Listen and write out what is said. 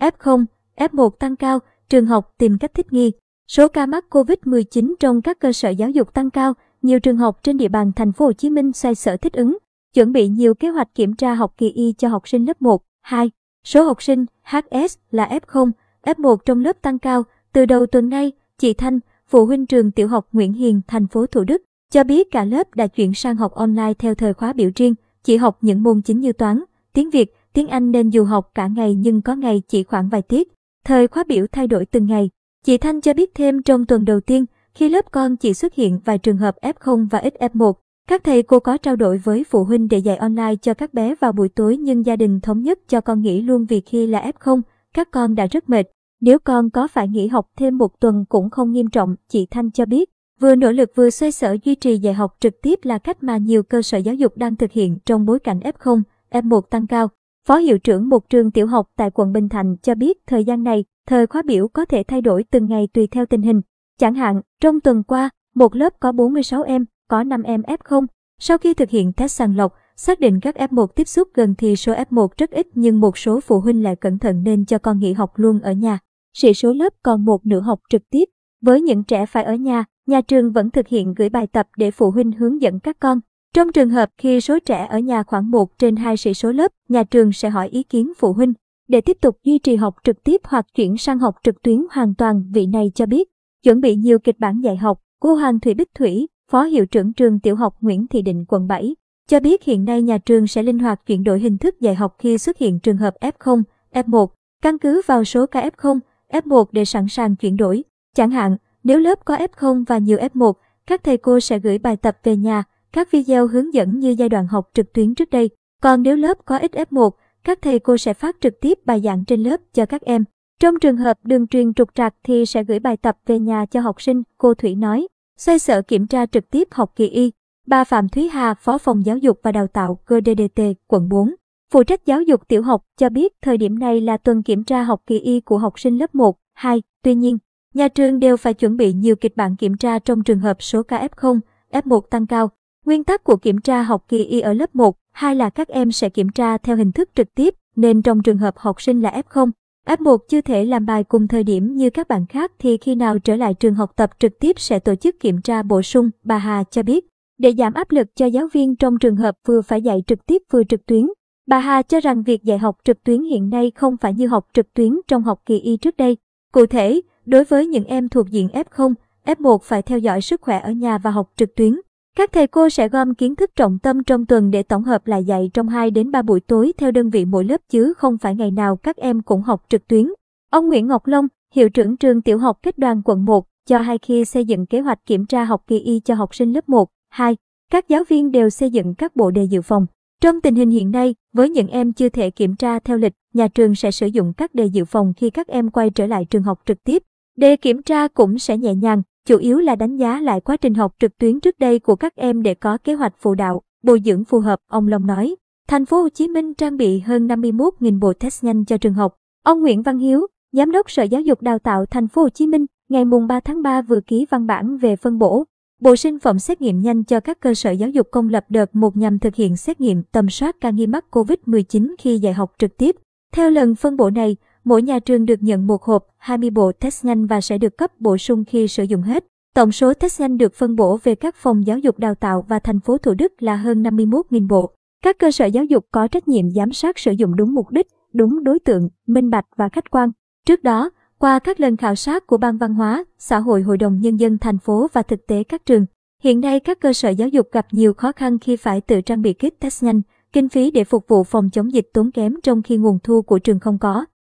F0, F1 tăng cao, trường học tìm cách thích nghi. Số ca mắc COVID-19 trong các cơ sở giáo dục tăng cao, nhiều trường học trên địa bàn thành phố Hồ Chí Minh xoay sở thích ứng, chuẩn bị nhiều kế hoạch kiểm tra học kỳ y cho học sinh lớp 1, 2. Số học sinh HS là F0, F1 trong lớp tăng cao. Từ đầu tuần nay, chị Thanh, phụ huynh trường tiểu học Nguyễn Hiền, thành phố Thủ Đức, cho biết cả lớp đã chuyển sang học online theo thời khóa biểu riêng, chỉ học những môn chính như toán, tiếng Việt, tiếng Anh nên dù học cả ngày nhưng có ngày chỉ khoảng vài tiết. Thời khóa biểu thay đổi từng ngày. Chị Thanh cho biết thêm trong tuần đầu tiên, khi lớp con chị xuất hiện vài trường hợp F0 và ít F1, các thầy cô có trao đổi với phụ huynh để dạy online cho các bé vào buổi tối nhưng gia đình thống nhất cho con nghỉ luôn vì khi là F0, các con đã rất mệt. Nếu con có phải nghỉ học thêm một tuần cũng không nghiêm trọng, chị Thanh cho biết. Vừa nỗ lực vừa xoay sở duy trì dạy học trực tiếp là cách mà nhiều cơ sở giáo dục đang thực hiện trong bối cảnh F0, F1 tăng cao. Phó hiệu trưởng một trường tiểu học tại quận Bình Thạnh cho biết thời gian này, thời khóa biểu có thể thay đổi từng ngày tùy theo tình hình. Chẳng hạn, trong tuần qua, một lớp có 46 em, có 5 em F0. Sau khi thực hiện test sàng lọc, xác định các F1 tiếp xúc gần thì số F1 rất ít nhưng một số phụ huynh lại cẩn thận nên cho con nghỉ học luôn ở nhà. Sĩ số lớp còn một nửa học trực tiếp. Với những trẻ phải ở nhà, nhà trường vẫn thực hiện gửi bài tập để phụ huynh hướng dẫn các con. Trong trường hợp khi số trẻ ở nhà khoảng 1/2 sĩ số lớp, nhà trường sẽ hỏi ý kiến phụ huynh để tiếp tục duy trì học trực tiếp hoặc chuyển sang học trực tuyến hoàn toàn, vị này cho biết. Chuẩn bị nhiều kịch bản dạy học, cô Hoàng Thủy Bích Thủy, Phó hiệu trưởng trường tiểu học Nguyễn Thị Định, quận 7, cho biết hiện nay nhà trường sẽ linh hoạt chuyển đổi hình thức dạy học khi xuất hiện trường hợp F0, F1, căn cứ vào số ca F0, F1 để sẵn sàng chuyển đổi. Chẳng hạn, nếu lớp có F0 và nhiều F1, các thầy cô sẽ gửi bài tập về nhà, các video hướng dẫn như giai đoạn học trực tuyến trước đây. Còn nếu lớp có ít F1, các thầy cô sẽ phát trực tiếp bài giảng trên lớp cho các em. Trong trường hợp đường truyền trục trặc thì sẽ gửi bài tập về nhà cho học sinh, cô Thủy nói. Xoay sở kiểm tra trực tiếp học kỳ y. Bà Phạm Thúy Hà, Phó phòng Giáo dục và Đào tạo GDDT, quận 4, phụ trách giáo dục tiểu học cho biết thời điểm này là tuần kiểm tra học kỳ y của học sinh lớp 1, 2. Tuy nhiên, nhà trường đều phải chuẩn bị nhiều kịch bản kiểm tra trong trường hợp số ca F0, F1 tăng cao. Nguyên tắc của kiểm tra học kỳ y ở lớp 1, 2 là các em sẽ kiểm tra theo hình thức trực tiếp, nên trong trường hợp học sinh là F0, F1 chưa thể làm bài cùng thời điểm như các bạn khác thì khi nào trở lại trường học tập trực tiếp sẽ tổ chức kiểm tra bổ sung, bà Hà cho biết. Để giảm áp lực cho giáo viên trong trường hợp vừa phải dạy trực tiếp vừa trực tuyến, bà Hà cho rằng việc dạy học trực tuyến hiện nay không phải như học trực tuyến trong học kỳ y trước đây. Cụ thể, đối với những em thuộc diện F0, F1 phải theo dõi sức khỏe ở nhà và học trực tuyến. Các thầy cô sẽ gom kiến thức trọng tâm trong tuần để tổng hợp lại dạy trong 2 đến 3 buổi tối theo đơn vị mỗi lớp chứ không phải ngày nào các em cũng học trực tuyến. Ông Nguyễn Ngọc Long, hiệu trưởng trường tiểu học Kết Đoàn quận 1, cho hay khi xây dựng kế hoạch kiểm tra học kỳ y cho học sinh lớp 1, 2, các giáo viên đều xây dựng các bộ đề dự phòng. Trong tình hình hiện nay, với những em chưa thể kiểm tra theo lịch, nhà trường sẽ sử dụng các đề dự phòng khi các em quay trở lại trường học trực tiếp. Đề kiểm tra cũng sẽ nhẹ nhàng, chủ yếu là đánh giá lại quá trình học trực tuyến trước đây của các em để có kế hoạch phụ đạo, bồi dưỡng phù hợp, ông Long nói. Thành phố Hồ Chí Minh trang bị hơn 51.000 bộ test nhanh cho trường học. Ông Nguyễn Văn Hiếu, Giám đốc Sở Giáo dục Đào tạo Thành phố Hồ Chí Minh, ngày 3 tháng 3 vừa ký văn bản về phân bổ bộ sinh phẩm xét nghiệm nhanh cho các cơ sở giáo dục công lập đợt 1 nhằm thực hiện xét nghiệm tầm soát ca nghi mắc COVID-19 khi dạy học trực tiếp. Theo lần phân bổ này, mỗi nhà trường được nhận một hộp 20 bộ test nhanh và sẽ được cấp bổ sung khi sử dụng hết. Tổng số test nhanh được phân bổ về các phòng giáo dục đào tạo và thành phố Thủ Đức là hơn 51.000 bộ. Các cơ sở giáo dục có trách nhiệm giám sát sử dụng đúng mục đích, đúng đối tượng, minh bạch và khách quan. Trước đó, qua các lần khảo sát của Ban Văn hóa, Xã hội Hội đồng Nhân dân thành phố và thực tế các trường, hiện nay các cơ sở giáo dục gặp nhiều khó khăn khi phải tự trang bị kit test nhanh, kinh phí để phục vụ phòng chống dịch tốn kém trong khi nguồn thu của trường không có.